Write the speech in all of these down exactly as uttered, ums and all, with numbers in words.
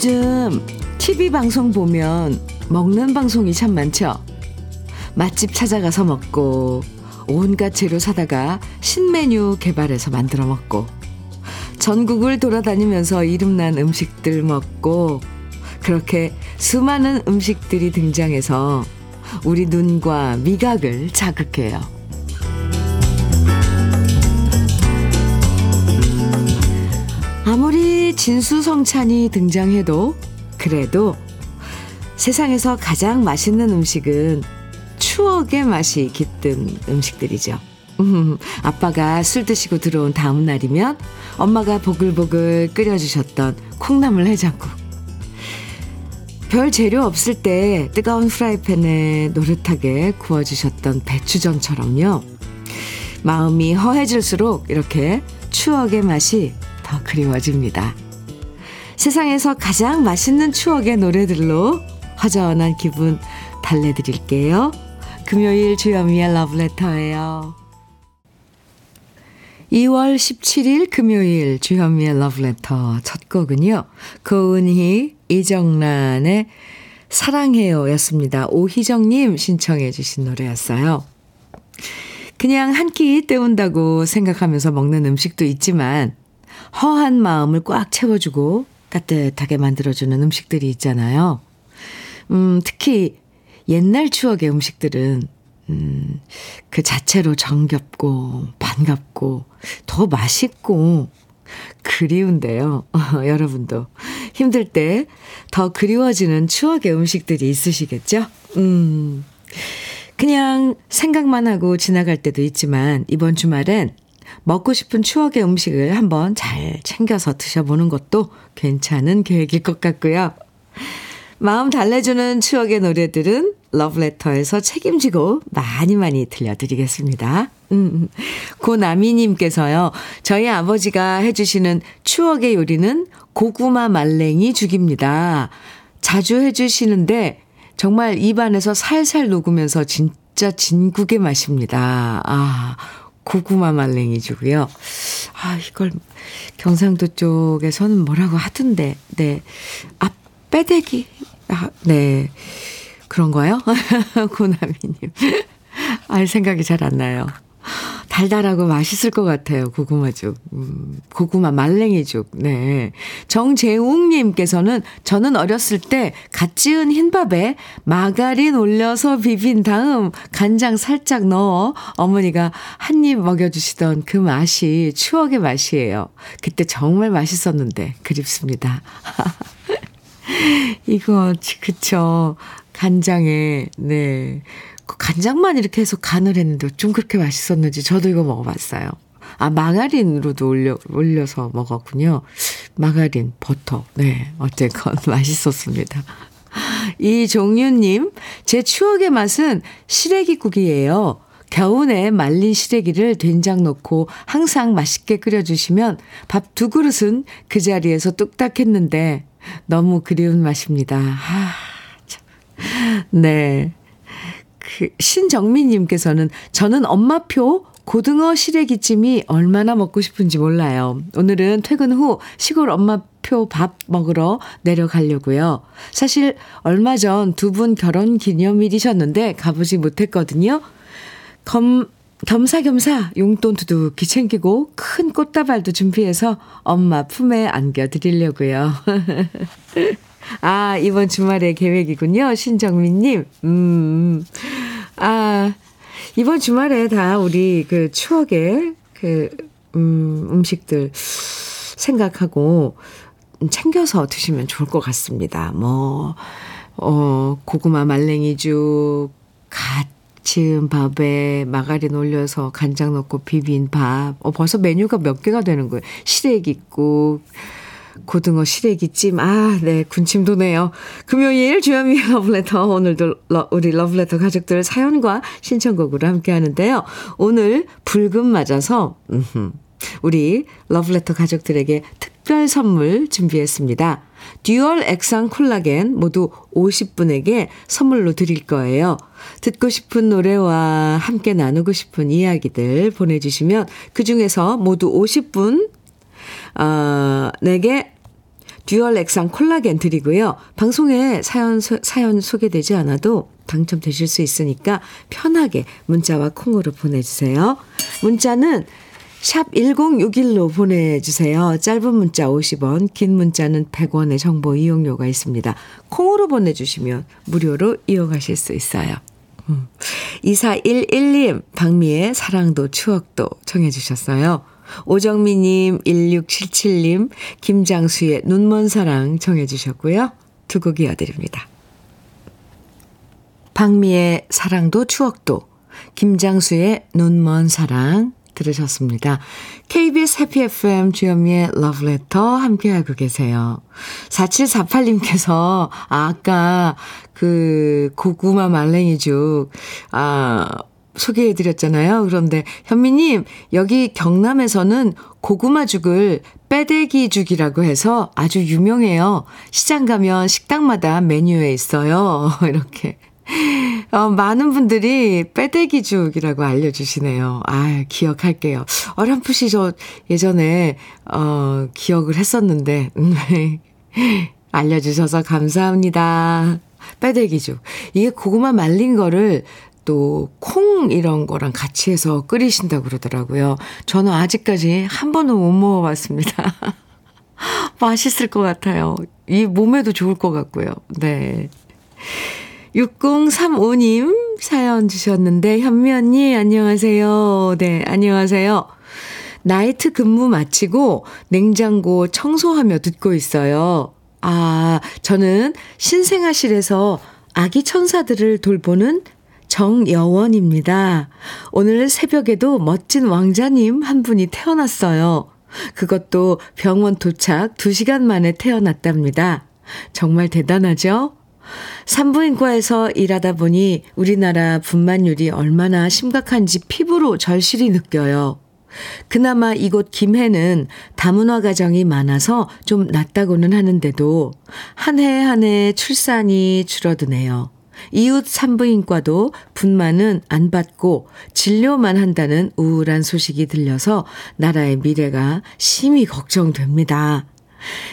요즘 티비 방송 보면 먹는 방송이 참 많죠. 맛집 찾아가서 먹고, 온갖 재료 사다가 신메뉴 개발해서 만들어 먹고, 전국을 돌아다니면서 이름난 음식들 먹고, 그렇게 수많은 음식들이 등장해서 우리 눈과 미각을 자극해요. 아무리 진수성찬이 등장해도 그래도 세상에서 가장 맛있는 음식은 추억의 맛이 깃든 음식들이죠. 음, 아빠가 술 드시고 들어온 다음 날이면 엄마가 보글보글 끓여주셨던 콩나물 해장국. 별 재료 없을 때 뜨거운 프라이팬에 노릇하게 구워주셨던 배추전처럼요. 마음이 허해질수록 이렇게 추억의 맛이 더 그리워집니다. 세상에서 가장 맛있는 추억의 노래들로 허전한 기분 달래드릴게요. 금요일 주현미의 러브레터예요. 이월 십칠일 금요일 주현미의 러브레터 첫 곡은요, 고은희, 이정란의 사랑해요 였습니다. 오희정님 신청해 주신 노래였어요. 그냥 한 끼 때운다고 생각하면서 먹는 음식도 있지만 허한 마음을 꽉 채워주고 따뜻하게 만들어주는 음식들이 있잖아요. 음, 특히 옛날 추억의 음식들은 음, 그 자체로 정겹고 반갑고 더 맛있고 그리운데요. 여러분도 힘들 때 더 그리워지는 추억의 음식들이 있으시겠죠? 음, 그냥 생각만 하고 지나갈 때도 있지만 이번 주말엔 먹고 싶은 추억의 음식을 한번 잘 챙겨서 드셔보는 것도 괜찮은 계획일 것 같고요. 마음 달래주는 추억의 노래들은 러브레터에서 책임지고 많이 많이 들려드리겠습니다. 음, 고나미님께서요. 저희 아버지가 해주시는 추억의 요리는 고구마 말랭이 죽입니다. 자주 해주시는데 정말 입안에서 살살 녹으면서 진짜 진국의 맛입니다. 아, 고구마 말랭이 죽이요. 아, 이걸 경상도 쪽에서는 뭐라고 하던데. 네, 앞 빼대기. 아, 네. 그런가요? 고나미님. 알 생각이 잘 안 나요. 달달하고 맛있을 것 같아요. 고구마죽. 음, 고구마 말랭이죽. 네. 정재웅님께서는 저는 어렸을 때 갓 지은 흰밥에 마가린 올려서 비빈 다음 간장 살짝 넣어 어머니가 한 입 먹여주시던 그 맛이 추억의 맛이에요. 그때 정말 맛있었는데 그립습니다. 이거 그쵸. 간장에 네. 간장만 이렇게 해서 간을 했는데 좀 그렇게 맛있었는지 저도 이거 먹어봤어요. 아, 마가린으로도 올려, 올려서 먹었군요. 마가린, 버터. 네, 어쨌건 맛있었습니다. 이종윤님, 제 추억의 맛은 시래기국이에요. 겨우내 말린 시래기를 된장 넣고 항상 맛있게 끓여주시면 밥 두 그릇은 그 자리에서 뚝딱 했는데 너무 그리운 맛입니다. 아, 참. 네. 그 신정민님께서는 저는 엄마표 고등어 시래기찜이 얼마나 먹고 싶은지 몰라요. 오늘은 퇴근 후 시골 엄마표 밥 먹으러 내려가려고요. 사실 얼마 전 두 분 결혼 기념일이셨는데 가보지 못했거든요. 검, 겸사겸사 용돈 두둑히 챙기고 큰 꽃다발도 준비해서 엄마 품에 안겨드리려고요. 아, 이번 주말에 계획이군요. 신정민님. 음, 아, 이번 주말에 다 우리 그 추억의 그, 음, 음식들 생각하고 챙겨서 드시면 좋을 것 같습니다. 뭐, 어, 고구마 말랭이죽, 갓 지은 밥에 마가린 올려서 간장 넣고 비빈 밥. 어, 벌써 메뉴가 몇 개가 되는 거예요. 시래기국, 고등어 시래기찜. 아, 네, 군침 도네요. 금요일 주현미의 러브레터. 오늘도 러, 우리 러브레터 가족들 사연과 신청곡으로 함께 하는데요. 오늘 불금 맞아서 우리 러브레터 가족들에게 특별 선물 준비했습니다. 듀얼 액상 콜라겐 모두 오십 분에게 선물로 드릴 거예요. 듣고 싶은 노래와 함께 나누고 싶은 이야기들 보내주시면 그중에서 모두 오십 분 어, 내게 듀얼 액상 콜라겐 드리고요. 방송에 사연, 소, 사연 소개되지 않아도 당첨되실 수 있으니까 편하게 문자와 콩으로 보내주세요. 문자는 샵 일공육일로 보내주세요. 짧은 문자 오십 원, 긴 문자는 백 원의 정보 이용료가 있습니다. 콩으로 보내주시면 무료로 이용하실 수 있어요. 음. 이사일일 님, 박미의 사랑도 추억도 청해 주셨어요. 오정미님, 일육칠칠 님, 김장수의 눈먼 사랑 청해 주셨고요. 두 곡 이어드립니다. 박미의 사랑도 추억도, 김장수의 눈먼 사랑 들으셨습니다. 케이비에스 해피 에프엠 주현미의 러브레터 함께하고 계세요. 사칠사팔 님께서 아, 아까 그 고구마 말랭이죽 아, 소개해드렸잖아요. 그런데 현미님, 여기 경남에서는 고구마죽을 빼대기죽이라고 해서 아주 유명해요. 시장 가면 식당마다 메뉴에 있어요. 이렇게. 어, 많은 분들이 빼대기죽이라고 알려주시네요. 아, 기억할게요. 어렴풋이 저 예전에 어, 기억을 했었는데 알려주셔서 감사합니다. 빼대기죽. 이게 고구마 말린 거를 또 콩 이런 거랑 같이 해서 끓이신다고 그러더라고요. 저는 아직까지 한 번도 못 먹어봤습니다. 맛있을 것 같아요. 이 몸에도 좋을 것 같고요. 네. 육공삼오 님 사연 주셨는데, 현미 언니 안녕하세요. 네, 안녕하세요. 나이트 근무 마치고 냉장고 청소하며 듣고 있어요. 아, 저는 신생아실에서 아기 천사들을 돌보는 정여원입니다. 오늘 새벽에도 멋진 왕자님 한 분이 태어났어요. 그것도 병원 도착 두 시간 만에 태어났답니다. 정말 대단하죠? 산부인과에서 일하다 보니 우리나라 분만율이 얼마나 심각한지 피부로 절실히 느껴요. 그나마 이곳 김해는 다문화 가정이 많아서 좀 낫다고는 하는데도 한 해 한 해 출산이 줄어드네요. 이웃 산부인과도 분만은 안 받고 진료만 한다는 우울한 소식이 들려서 나라의 미래가 심히 걱정됩니다.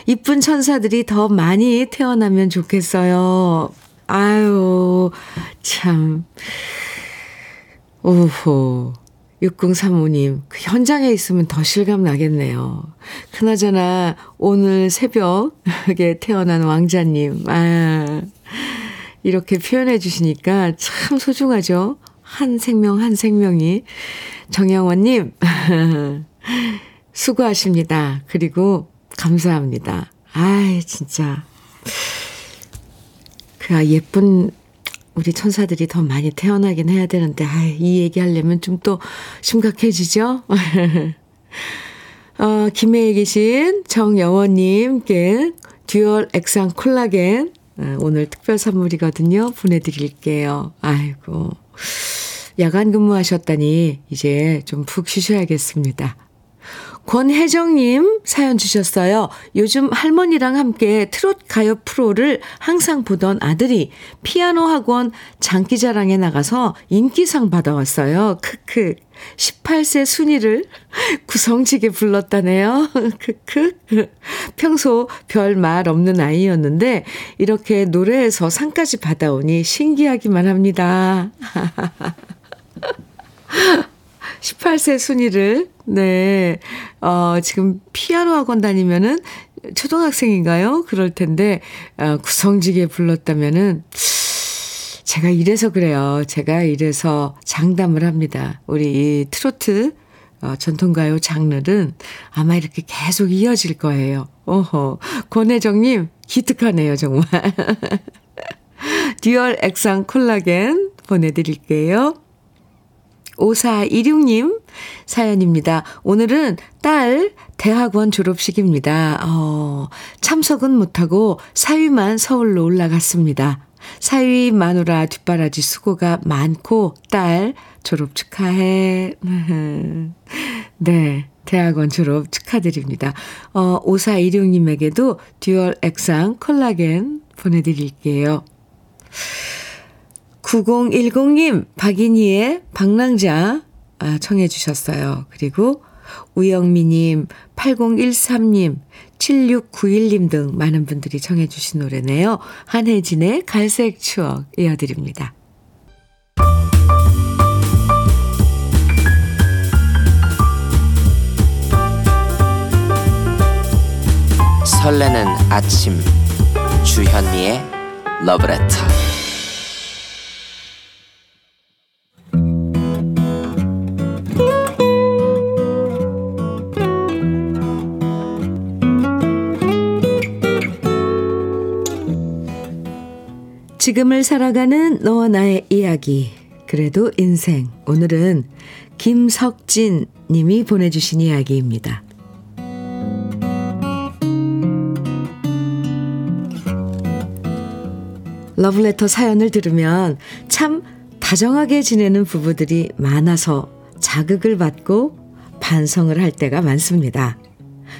이쁜 천사들이 더 많이 태어나면 좋겠어요. 아유, 참. 오호. 육공삼오 님, 그 현장에 있으면 더 실감 나겠네요. 그나저나 오늘 새벽에 태어난 왕자님, 아, 이렇게 표현해 주시니까 참 소중하죠. 한 생명 한 생명이. 정영원님, 수고하십니다. 그리고 감사합니다. 아이, 진짜. 그, 아, 예쁜 우리 천사들이 더 많이 태어나긴 해야 되는데, 아, 이 얘기 하려면 좀 또 심각해지죠? 어, 김해에 계신 정영원님께 듀얼 액상 콜라겐, 오늘 특별 선물이거든요. 보내드릴게요. 아이고. 야간 근무하셨다니, 이제 좀 푹 쉬셔야겠습니다. 권혜정님 사연 주셨어요. 요즘 할머니랑 함께 트롯 가요 프로를 항상 보던 아들이 피아노 학원 장기자랑에 나가서 인기상 받아왔어요. 크크. 열여덟 세 순이를 구성지게 불렀다네요. 크크. 평소 별 말 없는 아이였는데 이렇게 노래에서 상까지 받아오니 신기하기만 합니다. 열여덟 세 순이를, 네, 어, 지금 피아노 학원 다니면은 초등학생인가요? 그럴 텐데, 어, 구성지게 불렀다면은, 제가 이래서 그래요. 제가 이래서 장담을 합니다. 우리 이 트로트, 어, 전통가요 장르는 아마 이렇게 계속 이어질 거예요. 어허. 권혜정님, 기특하네요, 정말. 듀얼 액상 콜라겐 보내드릴게요. 오사일육 님 사연입니다. 오늘은 딸 대학원 졸업식입니다. 어, 참석은 못하고 사위만 서울로 올라갔습니다. 사위 마누라 뒷바라지 수고가 많고 딸 졸업 축하해. 네, 대학원 졸업 축하드립니다. 어, 오사일육 님에게도 듀얼 액상 콜라겐 보내드릴게요. 구공일공 님, 박인희의 방랑자 청해 주셨어요. 그리고 우영미님, 팔공일삼님, 칠육구일님 등 많은 분들이 정해주신 노래네요. 한혜진의 갈색 추억 이어드립니다. 설레는 아침 주현미의 러브레터. 지금을 살아가는 너와 나의 이야기, 그래도 인생. 오늘은 김석진 님이 보내주신 이야기입니다. 러브레터 사연을 들으면 참 다정하게 지내는 부부들이 많아서 자극을 받고 반성을 할 때가 많습니다.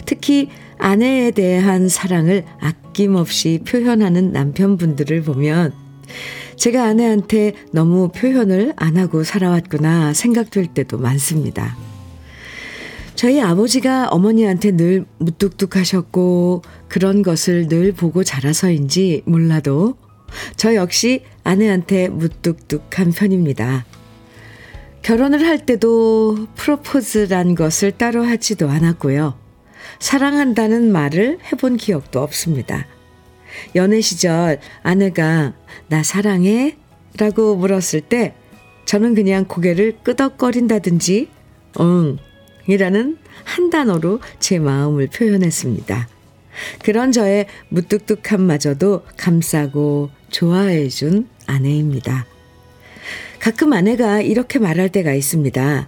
특히 아내에 대한 사랑을 아낌없이 표현하는 남편분들을 보면 제가 아내한테 너무 표현을 안 하고 살아왔구나 생각될 때도 많습니다. 저희 아버지가 어머니한테 늘 무뚝뚝하셨고 그런 것을 늘 보고 자라서인지 몰라도 저 역시 아내한테 무뚝뚝한 편입니다. 결혼을 할 때도 프로포즈란 것을 따로 하지도 않았고요. 사랑한다는 말을 해본 기억도 없습니다. 연애 시절 아내가 나 사랑해? 라고 물었을 때 저는 그냥 고개를 끄덕거린다든지 응 이라는 한 단어로 제 마음을 표현했습니다. 그런 저의 무뚝뚝함마저도 감싸고 좋아해준 아내입니다. 가끔 아내가 이렇게 말할 때가 있습니다.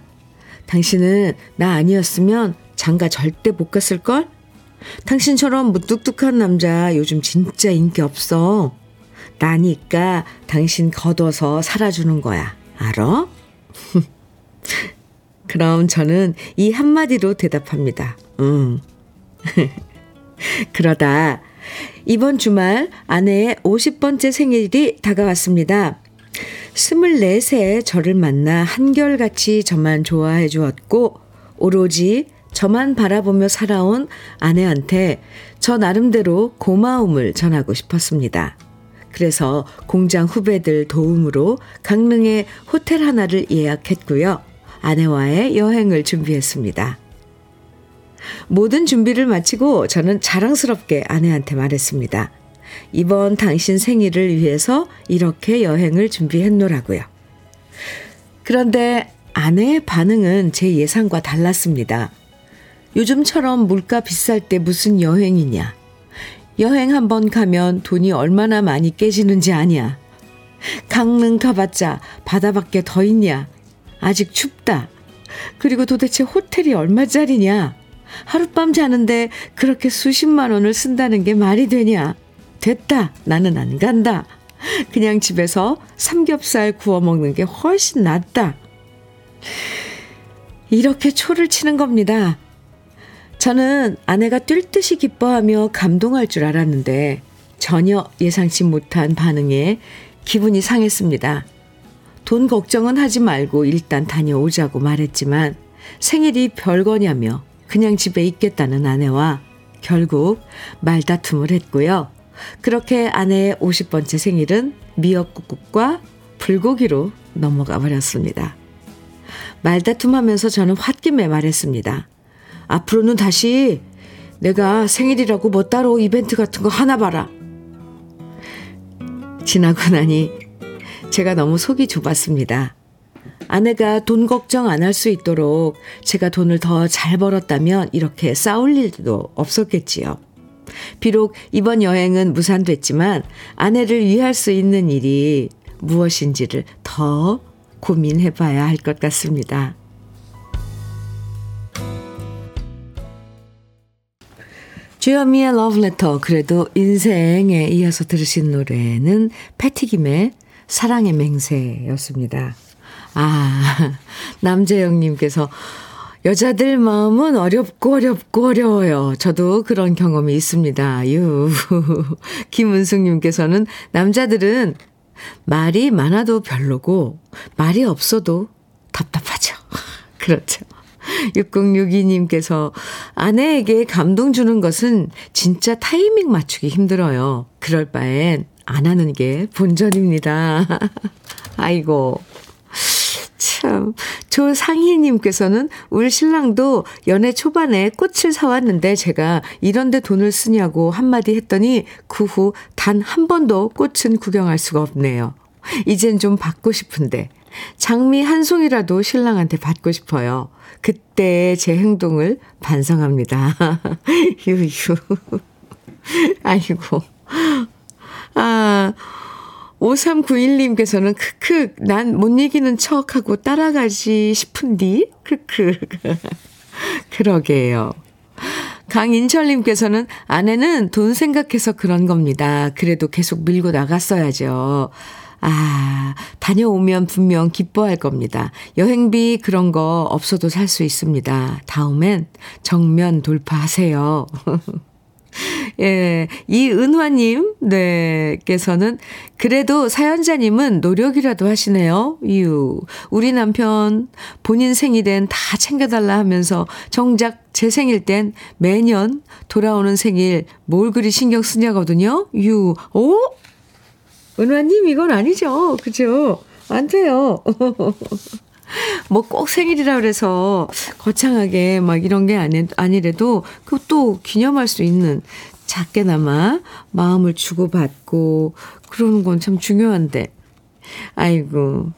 당신은 나 아니었으면 장가 절대 못 갔을걸? 당신처럼 무뚝뚝한 남자 요즘 진짜 인기 없어. 나니까 당신 걷어서 살아주는 거야. 알아? 그럼 저는 이 한마디로 대답합니다. 응. 그러다 이번 주말 아내의 오십 번째 생일이 다가왔습니다. 스물네 세 저를 만나 한결같이 저만 좋아해 주었고 오로지 저만 바라보며 살아온 아내한테 저 나름대로 고마움을 전하고 싶었습니다. 그래서 공장 후배들 도움으로 강릉에 호텔 하나를 예약했고요. 아내와의 여행을 준비했습니다. 모든 준비를 마치고 저는 자랑스럽게 아내한테 말했습니다. 이번 당신 생일을 위해서 이렇게 여행을 준비했노라고요. 그런데 아내의 반응은 제 예상과 달랐습니다. 요즘처럼 물가 비쌀 때 무슨 여행이냐. 여행 한번 가면 돈이 얼마나 많이 깨지는지 아냐. 강릉 가봤자 바다밖에 더 있냐. 아직 춥다. 그리고 도대체 호텔이 얼마짜리냐. 하룻밤 자는데 그렇게 수십만 원을 쓴다는 게 말이 되냐. 됐다. 나는 안 간다. 그냥 집에서 삼겹살 구워 먹는 게 훨씬 낫다. 이렇게 초를 치는 겁니다. 저는 아내가 뛸 듯이 기뻐하며 감동할 줄 알았는데 전혀 예상치 못한 반응에 기분이 상했습니다. 돈 걱정은 하지 말고 일단 다녀오자고 말했지만 생일이 별거냐며 그냥 집에 있겠다는 아내와 결국 말다툼을 했고요. 그렇게 아내의 오십 번째 생일은 미역국과 불고기로 넘어가 버렸습니다. 말다툼하면서 저는 홧김에 말했습니다. 앞으로는 다시 내가 생일이라고 뭐 따로 이벤트 같은 거 하나 봐라. 지나고 나니 제가 너무 속이 좁았습니다. 아내가 돈 걱정 안 할 수 있도록 제가 돈을 더 잘 벌었다면 이렇게 싸울 일도 없었겠지요. 비록 이번 여행은 무산됐지만 아내를 위할 수 있는 일이 무엇인지를 더 고민해봐야 할 것 같습니다. 주현미의 러브레터, 그래도 인생에 이어서 들으신 노래는 패티김의 사랑의 맹세였습니다. 아, 남재영님께서 여자들 마음은 어렵고 어렵고 어려워요. 저도 그런 경험이 있습니다. 유. 김은숙님께서는 남자들은 말이 많아도 별로고 말이 없어도 답답하죠. 그렇죠. 육공육이 님께서 아내에게 감동 주는 것은 진짜 타이밍 맞추기 힘들어요. 그럴 바엔 안 하는 게 본전입니다. 아이고. 참, 조상희님께서는 우리 신랑도 연애 초반에 꽃을 사왔는데 제가 이런데 돈을 쓰냐고 한마디 했더니 그 후 단 한 번도 꽃은 구경할 수가 없네요. 이젠 좀 받고 싶은데 장미 한 송이라도 신랑한테 받고 싶어요. 그때 제 행동을 반성합니다. 유유. 아이고. 아... 오삼구일 님께서는 크크 난 못 이기는 척하고 따라가지 싶은디 크크. 그러게요. 강인철님께서는 아내는 돈 생각해서 그런 겁니다. 그래도 계속 밀고 나갔어야죠. 아, 다녀오면 분명 기뻐할 겁니다. 여행비 그런 거 없어도 살 수 있습니다. 다음엔 정면 돌파하세요. 예, 이은화님, 네, 께서는, 그래도 사연자님은 노력이라도 하시네요. 유. 우리 남편, 본인 생일엔 다 챙겨달라 하면서, 정작 제 생일 땐 매년 돌아오는 생일 뭘 그리 신경 쓰냐거든요. 유. 오? 은화님, 이건 아니죠. 그죠? 안 돼요. 뭐 꼭 생일이라 그래서 거창하게 막 이런 게 아니, 아니래도 그것도 기념할 수 있는 작게나마 마음을 주고받고 그런 건 참 중요한데 아이고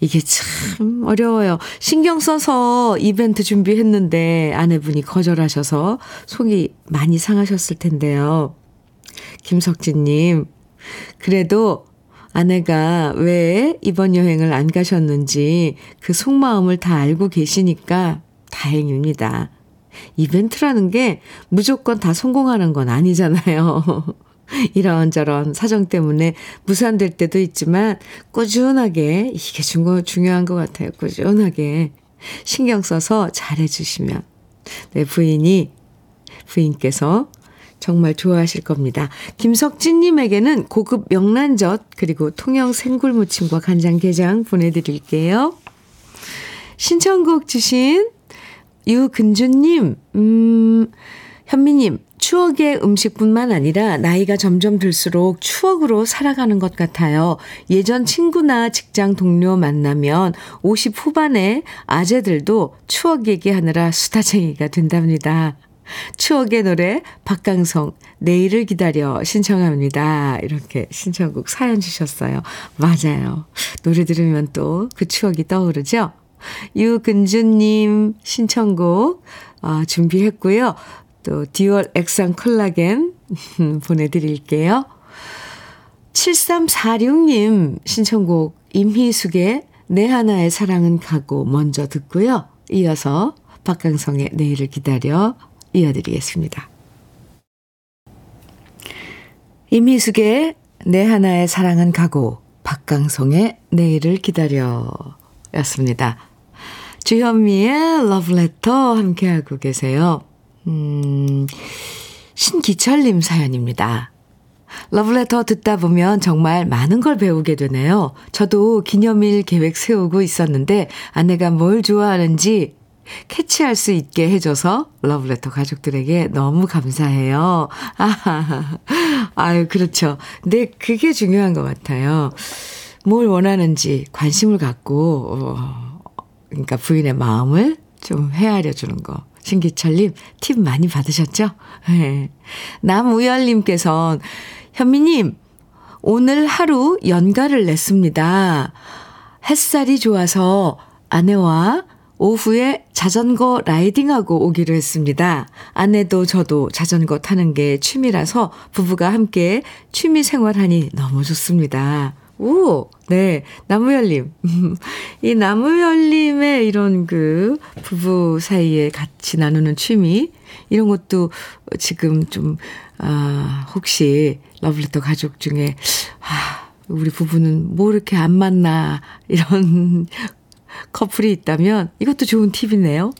이게 참 어려워요. 신경 써서 이벤트 준비했는데 아내분이 거절하셔서 속이 많이 상하셨을 텐데요. 김석진님 그래도 아내가 왜 이번 여행을 안 가셨는지 그 속마음을 다 알고 계시니까 다행입니다. 이벤트라는 게 무조건 다 성공하는 건 아니잖아요. 이런저런 사정 때문에 무산될 때도 있지만 꾸준하게 이게 중요한 것 같아요. 꾸준하게 신경 써서 잘해주시면 네, 부인이 부인께서 정말 좋아하실 겁니다. 김석진님에게는 고급 명란젓 그리고 통영 생굴무침과 간장게장 보내드릴게요. 신청곡 주신 유근주님, 음, 현미님, 추억의 음식뿐만 아니라 나이가 점점 들수록 추억으로 살아가는 것 같아요. 예전 친구나 직장 동료 만나면 오십 후반에 아재들도 추억 얘기하느라 수다쟁이가 된답니다. 추억의 노래 박강성 내일을 기다려 신청합니다. 이렇게 신청곡 사연 주셨어요. 맞아요. 노래 들으면 또 그 추억이 떠오르죠. 유근주님 신청곡 어, 준비했고요. 또 듀얼 액상 콜라겐 보내드릴게요. 칠삼사육 님 신청곡 임희숙의 내 하나의 사랑은 가고 먼저 듣고요. 이어서 박강성의 내일을 기다려 이어드리겠습니다. 임희숙의 내 하나의 사랑은 가고 박강성의 내일을 기다려 였습니다. 주현미의 러브레터 함께하고 계세요. 음, 신기철님 사연입니다. 러브레터 듣다 보면 정말 많은 걸 배우게 되네요. 저도 기념일 계획 세우고 있었는데 아내가 뭘 좋아하는지 캐치할 수 있게 해줘서 러브레터 가족들에게 너무 감사해요. 아하, 아유, 그렇죠. 근데 그게 중요한 것 같아요. 뭘 원하는지 관심을 갖고, 어, 그러니까 부인의 마음을 좀 헤아려 주는 거. 신기철님, 팁 많이 받으셨죠? 네. 남우열님께서는 현미님, 오늘 하루 연가를 냈습니다. 햇살이 좋아서 아내와 오후에 자전거 라이딩하고 오기로 했습니다. 아내도 저도 자전거 타는 게 취미라서 부부가 함께 취미 생활하니 너무 좋습니다. 오, 네, 나무열님. 이 나무열님의 이런 그 부부 사이에 같이 나누는 취미, 이런 것도 지금 좀, 아, 혹시 러블레터 가족 중에, 아, 우리 부부는 뭐 이렇게 안 만나, 이런 커플이 있다면 이것도 좋은 팁이네요.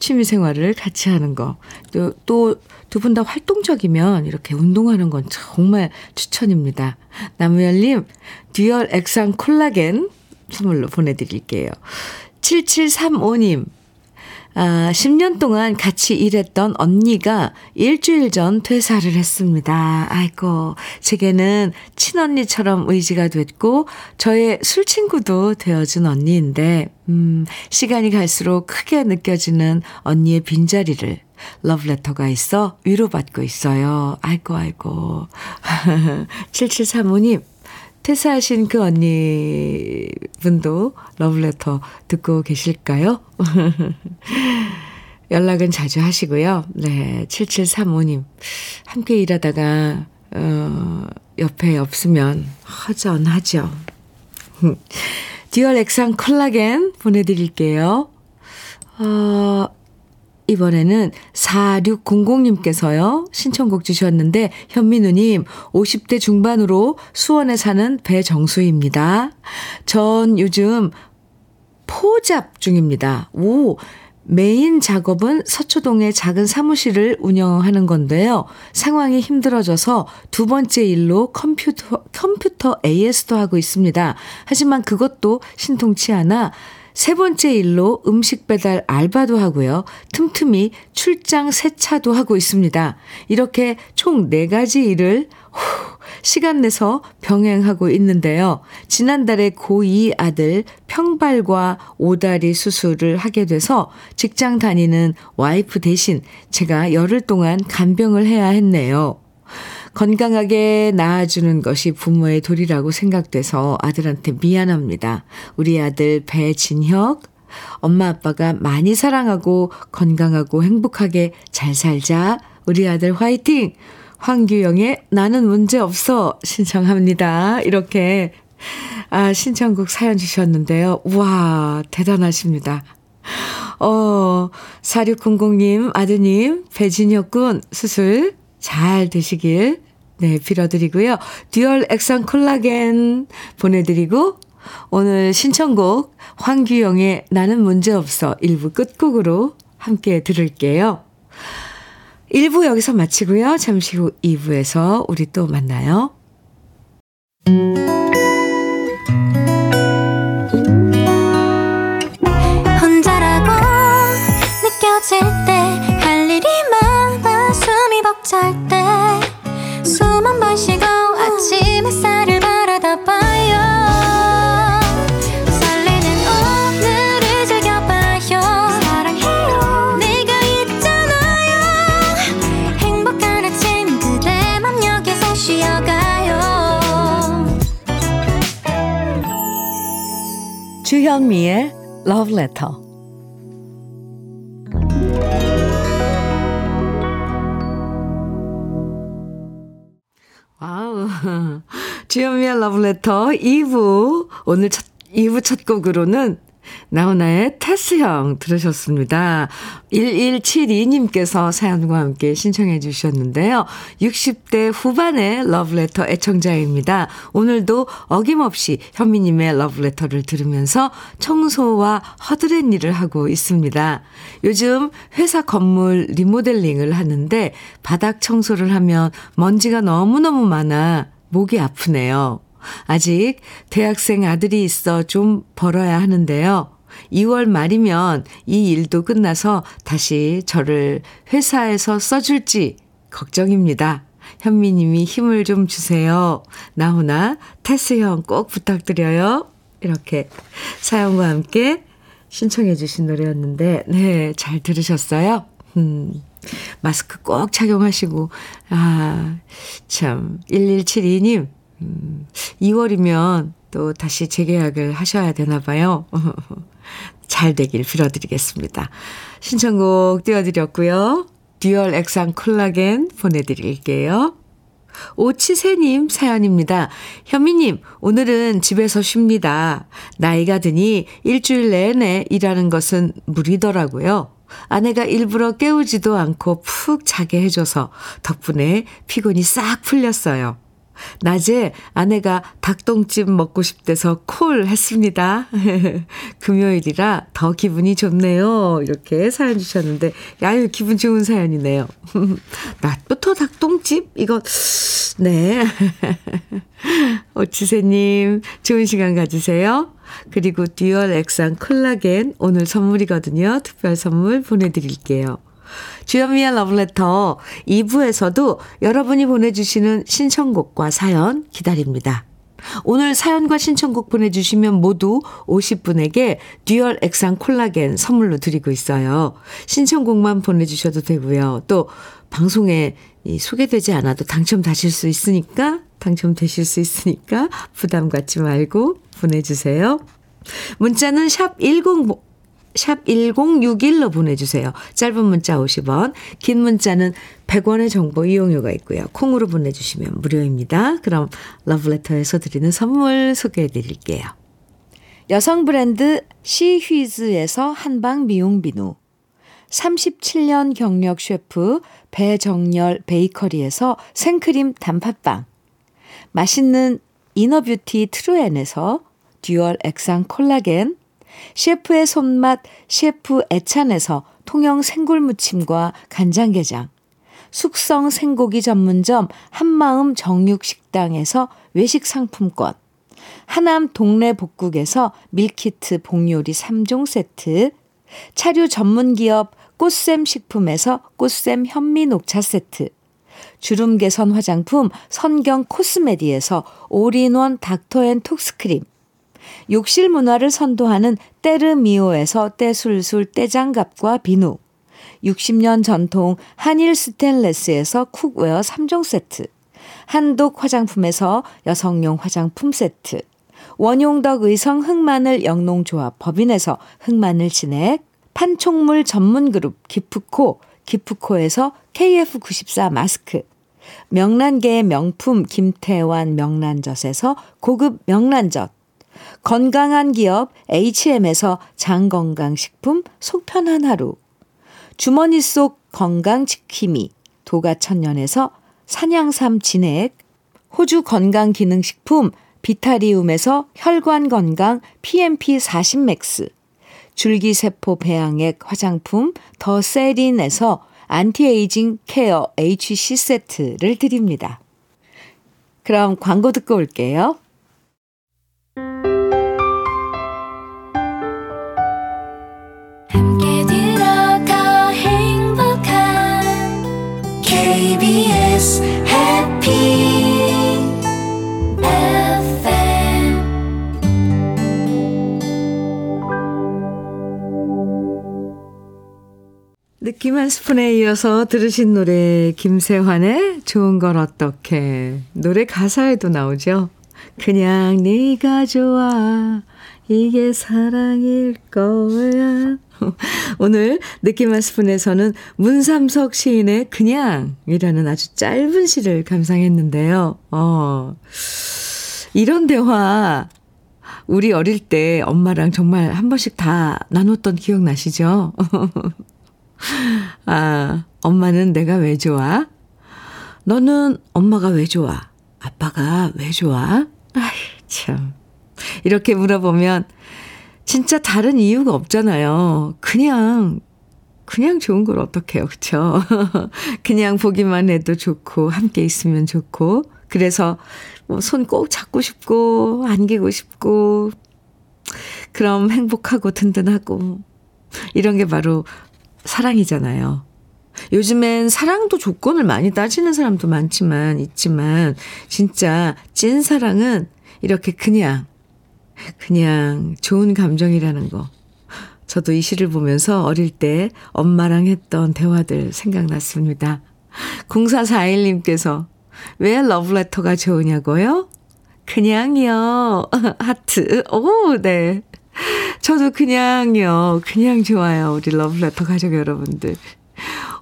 취미 생활을 같이 하는 거. 또, 또 두 분 다 활동적이면 이렇게 운동하는 건 정말 추천입니다. 남우열님, 듀얼 액상 콜라겐 선물로 보내드릴게요. 칠칠삼오 님, 아, 십 년 동안 같이 일했던 언니가 일주일 전 퇴사를 했습니다. 아이고, 제게는 친언니처럼 의지가 됐고 저의 술친구도 되어준 언니인데 음, 시간이 갈수록 크게 느껴지는 언니의 빈자리를 러브레터가 있어 위로받고 있어요. 아이고 아이고. 칠칠삼오 님, 퇴사하신 그 언니분도 러브레터 듣고 계실까요? 연락은 자주 하시고요. 네, 칠칠삼오 님, 함께 일하다가 어, 옆에 없으면 허전하죠. 듀얼 액상 콜라겐 보내드릴게요. 어, 이번에는 사육공공 님께서요. 신청곡 주셨는데 현민우님, 오십 대 중반으로 수원에 사는 배정수입니다. 전 요즘 포잡 중입니다. 오, 메인 작업은 서초동의 작은 사무실을 운영하는 건데요. 상황이 힘들어져서 두 번째 일로 컴퓨터, 컴퓨터 에이에스도 하고 있습니다. 하지만 그것도 신통치 않아 세 번째 일로 음식 배달 알바도 하고요. 틈틈이 출장 세차도 하고 있습니다. 이렇게 총 네 가지 일을 후, 시간 내서 병행하고 있는데요. 지난달에 고이 아들 평발과 오다리 수술을 하게 돼서 직장 다니는 와이프 대신 제가 열흘 동안 간병을 해야 했네요. 건강하게 낳아주는 것이 부모의 도리라고 생각돼서 아들한테 미안합니다. 우리 아들 배진혁, 엄마 아빠가 많이 사랑하고 건강하고 행복하게 잘 살자. 우리 아들 화이팅! 황규영의 나는 문제없어 신청합니다. 이렇게 아, 신청곡 사연 주셨는데요. 우와, 대단하십니다. 어, 사육공공 님, 아드님, 배진혁 군 수술 잘 되시길 네 빌어드리고요. 듀얼 액상 콜라겐 보내드리고 오늘 신청곡 황규영의 나는 문제없어 일 부 끝곡으로 함께 들을게요. 일 부 여기서 마치고요. 잠시 후 이 부에서 우리 또 만나요. 혼자라고 느껴질 때 잘 때 숨 한 번 쉬고 아침 햇살을 바라다 봐요. 설레는 오늘을 즐겨봐요. 사랑해요. 내가 있잖아요. 행복한 아침 그대 맘 여기서 쉬어가요. 주현미의 Love Letter. 주현미의 러브레터 이 부, 오늘 첫, 이 부 첫 곡으로는 나훈아의 테스형 들으셨습니다. 일일칠이 님께서 사연과 함께 신청해 주셨는데요. 육십 대 후반의 러브레터 애청자입니다. 오늘도 어김없이 현미님의 러브레터를 들으면서 청소와 허드렛 일을 하고 있습니다. 요즘 회사 건물 리모델링을 하는데 바닥 청소를 하면 먼지가 너무너무 많아 목이 아프네요. 아직 대학생 아들이 있어 좀 벌어야 하는데요. 이월 말이면 이 일도 끝나서 다시 저를 회사에서 써줄지 걱정입니다. 현미님이 힘을 좀 주세요. 나훈아, 테스 형 꼭 부탁드려요. 이렇게 사연과 함께 신청해 주신 노래였는데 네, 잘 들으셨어요? 음. 마스크 꼭 착용하시고, 아, 참, 일일칠이 님, 음, 이월이면 또 다시 재계약을 하셔야 되나봐요. 잘 되길 빌어드리겠습니다. 신청곡 띄워드렸고요. 듀얼 액상 콜라겐 보내드릴게요. 오치세님 사연입니다. 현미님, 오늘은 집에서 쉽니다. 나이가 드니 일주일 내내 일하는 것은 무리더라고요. 아내가 일부러 깨우지도 않고 푹 자게 해줘서 덕분에 피곤이 싹 풀렸어요. 낮에 아내가 닭똥집 먹고 싶대서 콜 했습니다. 금요일이라 더 기분이 좋네요. 이렇게 사연 주셨는데, 아유, 기분 좋은 사연이네요. 낮부터 닭똥집? 이거, 네. 오치세님, 좋은 시간 가지세요. 그리고 듀얼 액상 콜라겐 오늘 선물이거든요. 특별 선물 보내드릴게요. 주현미의 러브레터 이 부에서도 여러분이 보내주시는 신청곡과 사연 기다립니다. 오늘 사연과 신청곡 보내주시면 모두 오십 분에게 듀얼 액상 콜라겐 선물로 드리고 있어요. 신청곡만 보내주셔도 되고요. 또 방송에 소개되지 않아도 당첨되실 수 있으니까 당첨되실 수 있으니까 부담 갖지 말고 보내주세요. 문자는 샵 일공 샵 일공육일로 보내주세요. 짧은 문자 오십 원, 긴 문자는 백 원의 정보 이용료가 있고요. 콩으로 보내주시면 무료입니다. 그럼 러브레터에서 드리는 선물 소개해드릴게요. 여성 브랜드 시휘즈에서 한방 미용 비누, 삼십칠 년 경력 셰프 배정열 베이커리에서 생크림 단팥빵, 맛있는 이너뷰티 트루엔에서 듀얼 액상 콜라겐, 셰프의 손맛 셰프 애찬에서 통영 생굴무침과 간장게장, 숙성 생고기 전문점 한마음 정육식당에서 외식 상품권, 하남 동네 복국에서 밀키트 복요리 삼 종 세트, 차류 전문기업 꽃샘 식품에서 꽃샘 현미 녹차 세트, 주름 개선 화장품 선경 코스메디에서 올인원 닥터앤톡스크림, 욕실 문화를 선도하는 때르미오에서 때술술 때장갑과 비누, 육십 년 전통 한일 스텐레스에서 쿡웨어 삼 종 세트, 한독 화장품에서 여성용 화장품 세트, 원용덕 의성 흑마늘 영농조합 법인에서 흑마늘 진액, 판촉물 전문그룹 기프코 기프코에서 케이에프 구십사 마스크, 명란계의 명품 김태환 명란젓에서 고급 명란젓, 건강한 기업 에이치엠에서 장건강식품 속편한 하루, 주머니 속 건강지킴이 도가천년에서 산양삼 진액, 호주 건강기능식품 비타리움에서 혈관건강 피엠피 사십 맥스, 줄기세포 배양액 화장품 더세린에서 안티에이징 케어 에이치씨 세트를 드립니다. 그럼 광고 듣고 올게요. 느낌 한 스푼에 이어서 들으신 노래 김세환의 좋은 걸 어떡해. 노래 가사에도 나오죠. 그냥 네가 좋아 이게 사랑일 거야. 오늘 느낌 한 스푼에서는 문삼석 시인의 그냥이라는 아주 짧은 시를 감상했는데요. 어, 이런 대화 우리 어릴 때 엄마랑 정말 한 번씩 다 나눴던 기억 나시죠? 아, 엄마는 내가 왜 좋아? 너는 엄마가 왜 좋아? 아빠가 왜 좋아? 아휴, 참. 이렇게 물어보면 진짜 다른 이유가 없잖아요. 그냥, 그냥 좋은 걸 어떡해요. 그쵸? 그냥 보기만 해도 좋고, 함께 있으면 좋고, 그래서 뭐 손 꼭 잡고 싶고, 안기고 싶고, 그럼 행복하고 든든하고, 이런 게 바로 사랑이잖아요. 요즘엔 사랑도 조건을 많이 따지는 사람도 많지만 있지만 진짜 찐 사랑은 이렇게 그냥 그냥 좋은 감정이라는 거. 저도 이 시를 보면서 어릴 때 엄마랑 했던 대화들 생각났습니다. 공사사일 님께서 왜 러브레터가 좋으냐고요? 그냥이요. 하트. 오, 네. 저도 그냥요. 그냥 좋아요. 우리 러브레터 가족 여러분들.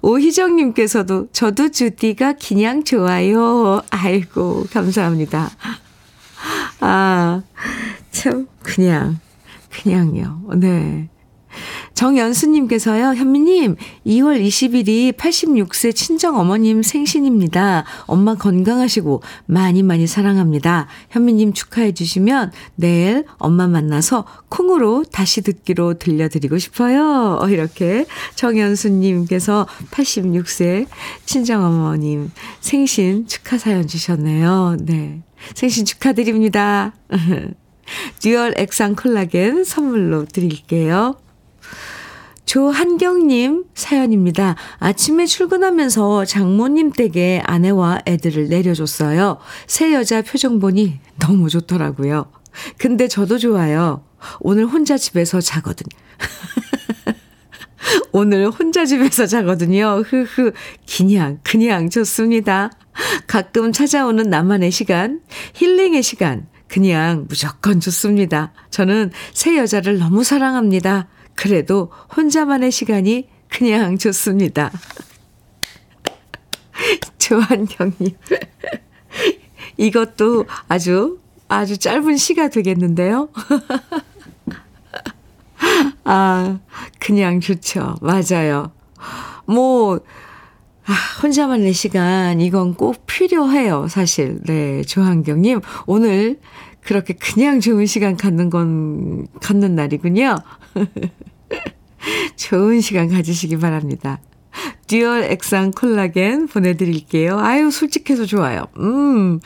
오희정님께서도 저도 주디가 그냥 좋아요. 아이고 감사합니다. 아, 참 그냥. 그냥요. 네. 정연수님께서요. 현미님 이월 이십일이 팔십육 세 친정어머님 생신입니다. 엄마 건강하시고 많이 많이 사랑합니다. 현미님 축하해 주시면 내일 엄마 만나서 콩으로 다시 듣기로 들려드리고 싶어요. 이렇게 정연수님께서 팔십육 세 친정어머님 생신 축하 사연 주셨네요. 네, 생신 축하드립니다. 듀얼 액상 콜라겐 선물로 드릴게요. 조한경님 사연입니다. 아침에 출근하면서 장모님 댁에 아내와 애들을 내려줬어요. 새 여자 표정 보니 너무 좋더라고요. 근데 저도 좋아요. 오늘 혼자 집에서 자거든. 오늘 혼자 집에서 자거든요. 흐흐. 그냥 그냥 좋습니다. 가끔 찾아오는 나만의 시간, 힐링의 시간 그냥 무조건 좋습니다. 저는 새 여자를 너무 사랑합니다. 그래도 혼자만의 시간이 그냥 좋습니다. 조한경님. 이것도 아주 아주 짧은 시가 되겠는데요. 아, 그냥 좋죠. 맞아요. 뭐 아, 혼자만의 시간 이건 꼭 필요해요. 사실. 네, 조한경님 오늘 그렇게 그냥 좋은 시간 갖는 건 갖는 날이군요. 좋은 시간 가지시기 바랍니다. 듀얼 액상 콜라겐 보내드릴게요. 아유 솔직해서 좋아요. 음.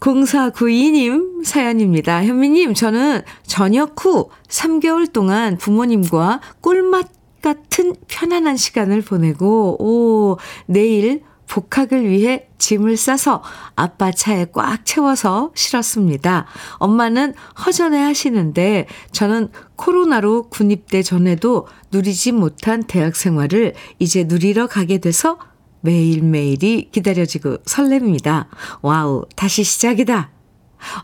공사구이님 사연입니다. 현미님 저는 전역 후 삼 개월 동안 부모님과 꿀맛 같은 편안한 시간을 보내고 오 내일 복학을 위해 짐을 싸서 아빠 차에 꽉 채워서 실었습니다. 엄마는 허전해 하시는데 저는 코로나로 군입대 전에도 누리지 못한 대학 생활을 이제 누리러 가게 돼서 매일매일이 기다려지고 설렙니다. 와우, 다시 시작이다.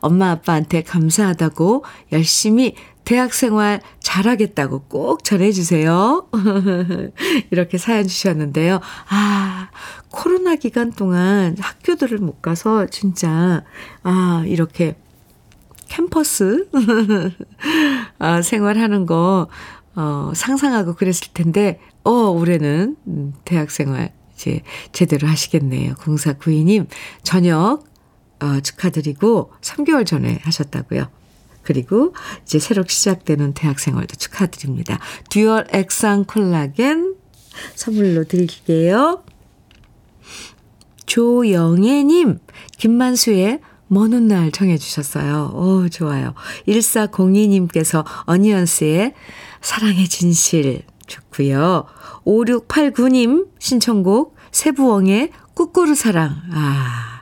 엄마 아빠한테 감사하다고 열심히 대학생활 잘하겠다고 꼭 전해주세요. 이렇게 사연 주셨는데요. 아, 코로나 기간 동안 학교들을 못 가서 진짜 아 이렇게 캠퍼스 아, 생활하는 거 어, 상상하고 그랬을 텐데 어 올해는 대학생활 이제 제대로 하시겠네요. 공사구이님 저녁 어, 축하드리고 삼 개월 전에 하셨다고요. 그리고 이제 새롭게 시작되는 대학생활도 축하드립니다. 듀얼 액상 콜라겐 선물로 드릴게요. 조영애님 김만수의 먼 훗날 정해 주셨어요. 오 좋아요. 일사공이님께서 어니언스의 사랑의 진실 좋고요. 오육팔구님 신청곡 세부엉의 꾸꾸루 사랑 아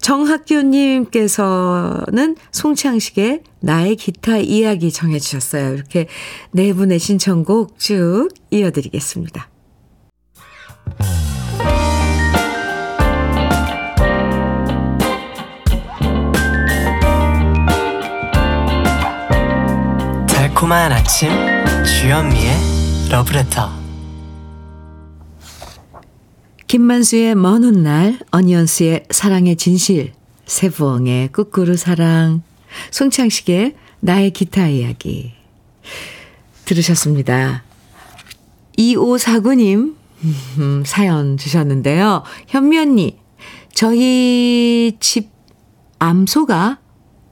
정학규님께서는 송창식의 나의 기타 이야기 정해 주셨어요. 이렇게 네 분의 신청곡 쭉 이어드리겠습니다. 달콤한 아침 주현미의 러브레터 김만수의 먼 훗날, 어니언스의 사랑의 진실, 세부엉의 꾸꾸루 사랑, 송창식의 나의 기타 이야기 들으셨습니다. 이오사구님 음, 사연 주셨는데요. 현미 언니, 저희 집 암소가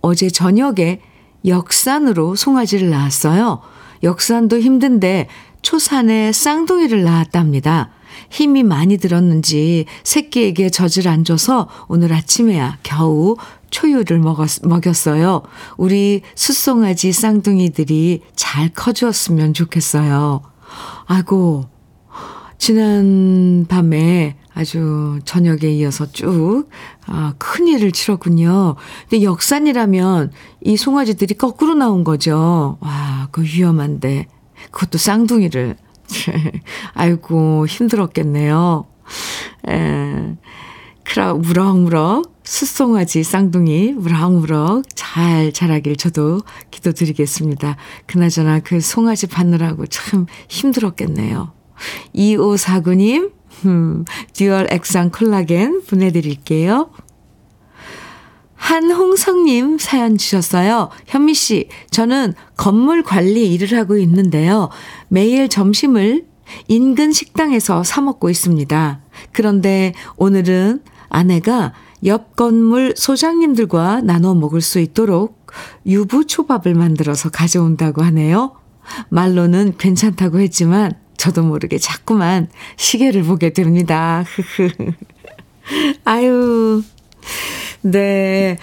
어제 저녁에 역산으로 송아지를 낳았어요. 역산도 힘든데 초산에 쌍둥이를 낳았답니다. 힘이 많이 들었는지 새끼에게 젖을 안 줘서 오늘 아침에야 겨우 초유를 먹었, 먹였어요. 우리 숫송아지 쌍둥이들이 잘 커주었으면 좋겠어요. 아이고 지난 밤에 아주 저녁에 이어서 쭉 아, 큰일을 치렀군요. 근데 역산이라면 이 송아지들이 거꾸로 나온 거죠. 와, 그거 위험한데 그것도 쌍둥이를 아이고 힘들었겠네요. 에, 크라 무럭무럭 숫송아지 쌍둥이 무럭무럭 잘 자라길 저도 기도드리겠습니다. 그나저나 그 송아지 받느라고 참 힘들었겠네요. 이오사구님 음, 듀얼 액상 콜라겐 보내드릴게요. 한홍성님 사연 주셨어요. 현미씨, 저는 건물 관리 일을 하고 있는데요. 매일 점심을 인근 식당에서 사 먹고 있습니다. 그런데 오늘은 아내가 옆 건물 소장님들과 나눠 먹을 수 있도록 유부초밥을 만들어서 가져온다고 하네요. 말로는 괜찮다고 했지만 저도 모르게 자꾸만 시계를 보게 됩니다. 아유, 네.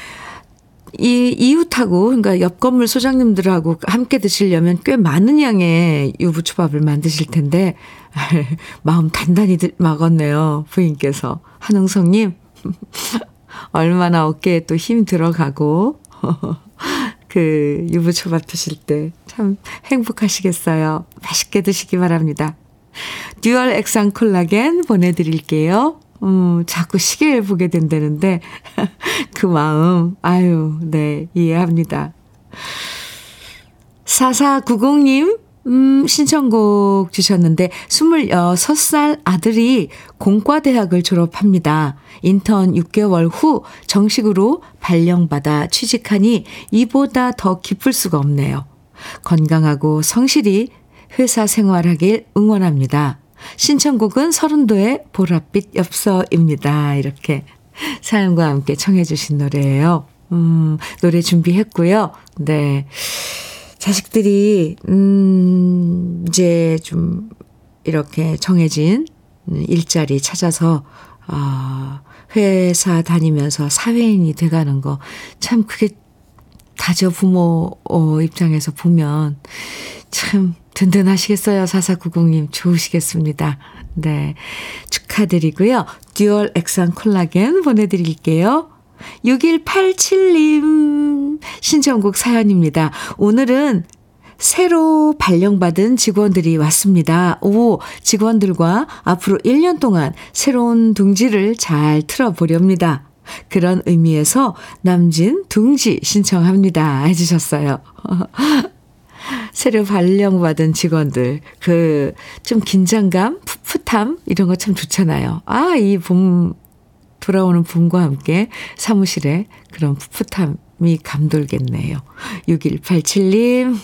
이, 이웃하고, 그러니까 옆 건물 소장님들하고 함께 드시려면 꽤 많은 양의 유부초밥을 만드실 텐데, 마음 단단히 막았네요. 부인께서. 한웅성님, 얼마나 어깨에 또 힘 들어가고, 그 유부초밥 드실 때 참 행복하시겠어요. 맛있게 드시기 바랍니다. 듀얼 액상 콜라겐 보내드릴게요. 음, 자꾸 시계를 보게 된다는데 그 마음, 아유, 네, 이해합니다. 사사구공님 음, 신청곡 주셨는데 스물여섯 살 아들이 공과대학을 졸업합니다. 인턴 육 개월 후 정식으로 발령받아 취직하니 이보다 더 기쁠 수가 없네요. 건강하고 성실히 회사 생활하길 응원합니다. 신청곡은 서른도의 보랏빛 엽서입니다. 이렇게 사연과 함께 청해 주신 노래예요. 음, 노래 준비했고요. 네, 자식들이 음, 이제 좀 이렇게 정해진 일자리 찾아서 어, 회사 다니면서 사회인이 돼가는 거 참 그게 다저 부모 어, 입장에서 보면 참 든든하시겠어요. 사사구공님 좋으시겠습니다. 네, 축하드리고요. 듀얼 액상 콜라겐 보내드릴게요. 육일팔칠님 신청곡 사연입니다. 오늘은 새로 발령받은 직원들이 왔습니다. 오, 직원들과 앞으로 일 년 동안 새로운 둥지를 잘 틀어보렵니다. 그런 의미에서 남진 둥지 신청합니다 해주셨어요. 새로 발령받은 직원들, 그 좀 긴장감, 풋풋함 이런 거 참 좋잖아요. 아, 이 봄, 돌아오는 봄과 함께 사무실에 그런 풋풋함이 감돌겠네요. 육일팔칠님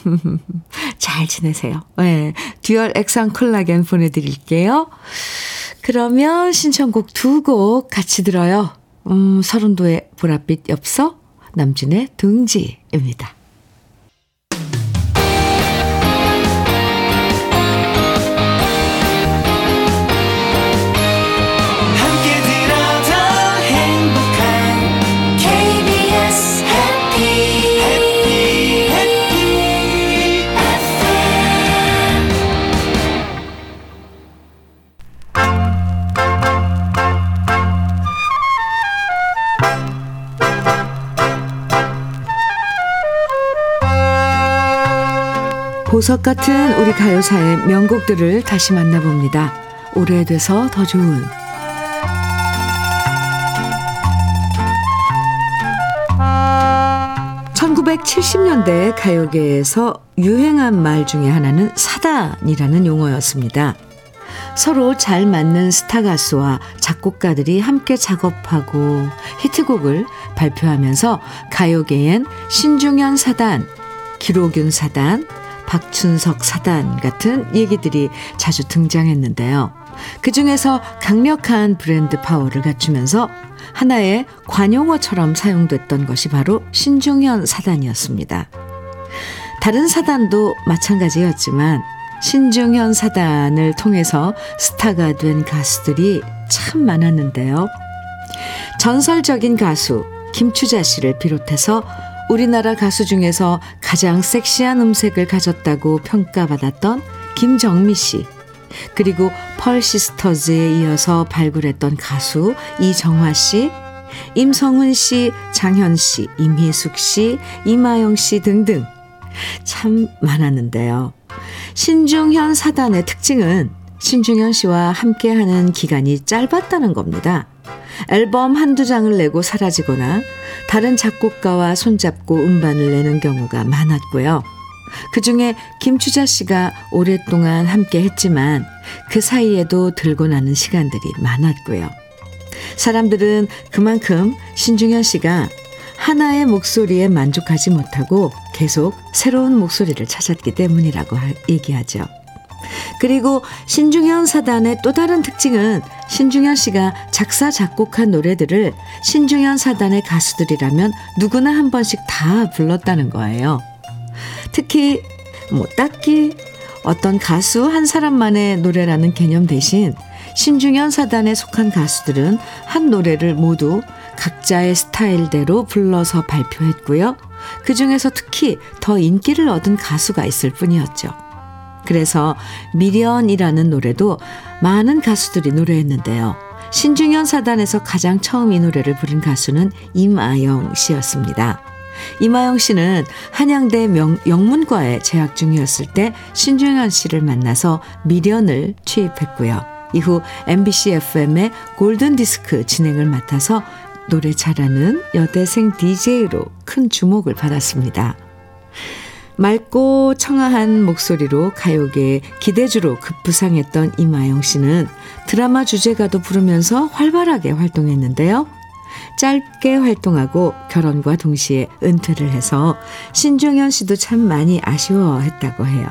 잘 지내세요. 네, 듀얼 액상 콜라겐 보내드릴게요. 그러면 신청곡 두 곡 같이 들어요. 음, 서른도의 보랏빛 엽서, 남진의 둥지입니다. 보석 같은 우리 가요사의 명곡들을 다시 만나봅니다. 오래돼서 더 좋은. 천구백칠십 년대 가요계에서 유행한 말 중에 하나는 사단이라는 용어였습니다. 서로 잘 맞는 스타 가수와 작곡가들이 함께 작업하고 히트곡을 발표하면서 가요계엔 신중현 사단, 기로균 사단, 박춘석 사단 같은 얘기들이 자주 등장했는데요. 그중에서 강력한 브랜드 파워를 갖추면서 하나의 관용어처럼 사용됐던 것이 바로 신중현 사단이었습니다. 다른 사단도 마찬가지였지만 신중현 사단을 통해서 스타가 된 가수들이 참 많았는데요. 전설적인 가수 김추자 씨를 비롯해서 우리나라 가수 중에서 가장 섹시한 음색을 가졌다고 평가받았던 김정미 씨, 그리고 펄시스터즈에 이어서 발굴했던 가수 이정화 씨, 임성훈 씨, 장현 씨, 임희숙 씨, 이마영 씨 등등 참 많았는데요. 신중현 사단의 특징은 신중현 씨와 함께하는 기간이 짧았다는 겁니다. 앨범 한두 장을 내고 사라지거나 다른 작곡가와 손잡고 음반을 내는 경우가 많았고요. 그중에 김추자 씨가 오랫동안 함께했지만 그 사이에도 들고 나는 시간들이 많았고요. 사람들은 그만큼 신중현 씨가 하나의 목소리에 만족하지 못하고 계속 새로운 목소리를 찾았기 때문이라고 얘기하죠. 그리고 신중현 사단의 또 다른 특징은 신중현 씨가 작사 작곡한 노래들을 신중현 사단의 가수들이라면 누구나 한 번씩 다 불렀다는 거예요. 특히 뭐 딱히 어떤 가수 한 사람만의 노래라는 개념 대신 신중현 사단에 속한 가수들은 한 노래를 모두 각자의 스타일대로 불러서 발표했고요. 그중에서 특히 더 인기를 얻은 가수가 있을 뿐이었죠. 그래서 미련이라는 노래도 많은 가수들이 노래했는데요. 신중현 사단에서 가장 처음 이 노래를 부른 가수는 임아영 씨였습니다. 임아영 씨는 한양대 명, 영문과에 재학 중이었을 때 신중현 씨를 만나서 미련을 취입했고요. 이후 엠비씨 에프엠의 골든디스크 진행을 맡아서 노래 잘하는 여대생 디제이로 큰 주목을 받았습니다. 맑고 청아한 목소리로 가요계의 기대주로 급부상했던 임아영 씨는 드라마 주제가도 부르면서 활발하게 활동했는데요. 짧게 활동하고 결혼과 동시에 은퇴를 해서 신중현 씨도 참 많이 아쉬워했다고 해요.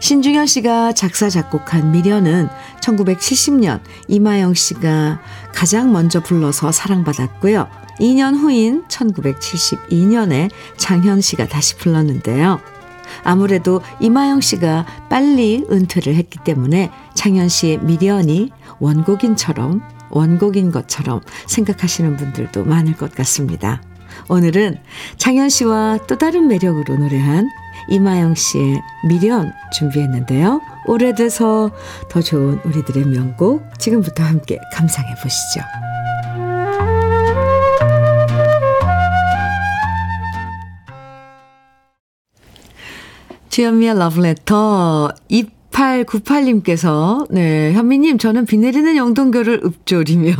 신중현 씨가 작사 작곡한 미련은 천구백칠십 년 임아영 씨가 가장 먼저 불러서 사랑받았고요. 이 년 후인 천구백칠십이 년에 장현 씨가 다시 불렀는데요. 아무래도 임아영 씨가 빨리 은퇴를 했기 때문에 장현 씨의 미련이 원곡인처럼 원곡인 것처럼 생각하시는 분들도 많을 것 같습니다. 오늘은 장현 씨와 또 다른 매력으로 노래한 임아영 씨의 미련 준비했는데요. 오래돼서 더 좋은 우리들의 명곡 지금부터 함께 감상해 보시죠. 주현미의 러브레터 이팔구팔님께서 네, 현미님 저는 비 내리는 영동교를 읊조리며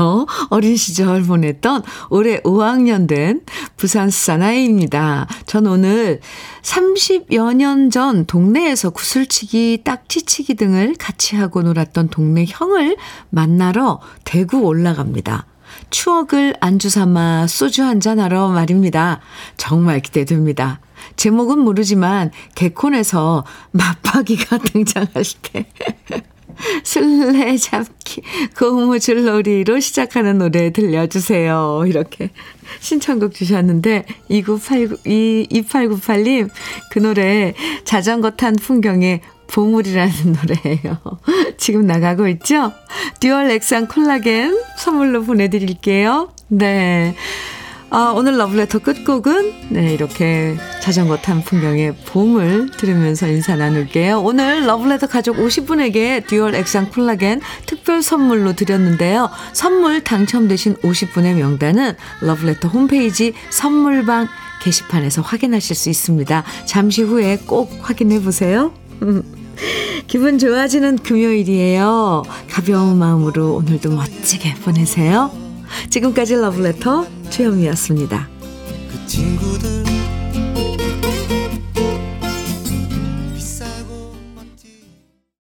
어린 시절 보냈던 올해 오 학년 된 부산 사나이입니다. 전 오늘 삼십여 년 전 동네에서 구슬치기, 딱지치기 등을 같이 하고 놀았던 동네 형을 만나러 대구 올라갑니다. 추억을 안주 삼아 소주 한잔하러 말입니다. 정말 기대됩니다. 제목은 모르지만 개콘에서 맞박이가 등장할 때 술래잡기 고무줄놀이로 시작하는 노래 들려주세요. 이렇게 신청곡 주셨는데 이구팔구, 이팔구팔님 그 노래 자전거 탄 풍경에 보물이라는 노래예요. 지금 나가고 있죠? 듀얼 액상 콜라겐 선물로 보내드릴게요. 네. 아, 오늘 러브레터 끝곡은 네, 이렇게 자전거 탄 풍경의 봄을 들으면서 인사 나눌게요. 오늘 러브레터 가족 오십 분에게 듀얼 액상 콜라겐 특별 선물로 드렸는데요. 선물 당첨되신 오십 분의 명단은 러브레터 홈페이지 선물방 게시판에서 확인하실 수 있습니다. 잠시 후에 꼭 확인해보세요. 기분 좋아지는 금요일이에요. 가벼운 마음으로 오늘도 멋지게 보내세요. 지금까지 러브레터 최현미였습니다. 그 친구들